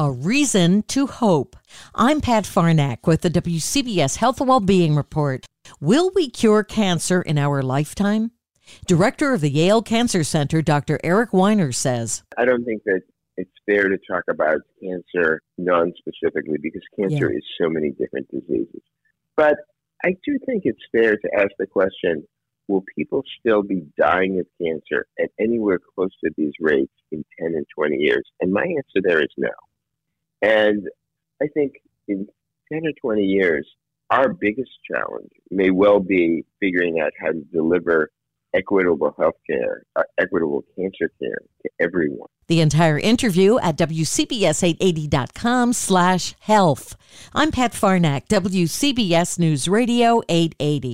a reason to hope. I'm Pat Farnack with the WCBS Health and Wellbeing Report. Will we cure cancer in our lifetime? Director of the Yale Cancer Center, Dr. Eric Weiner, says, I don't think that it's fair to talk about cancer non-specifically because cancer is so many different diseases. But I do think it's fair to ask the question, will people still be dying of cancer at anywhere close to these rates in 10 and 20 years? And my answer there is no. And I think in 10 or 20 years, our biggest challenge may well be figuring out how to deliver equitable health care, equitable cancer care to everyone. The entire interview at WCBS880.com/health. I'm Pat Farnack, WCBS News Radio 880.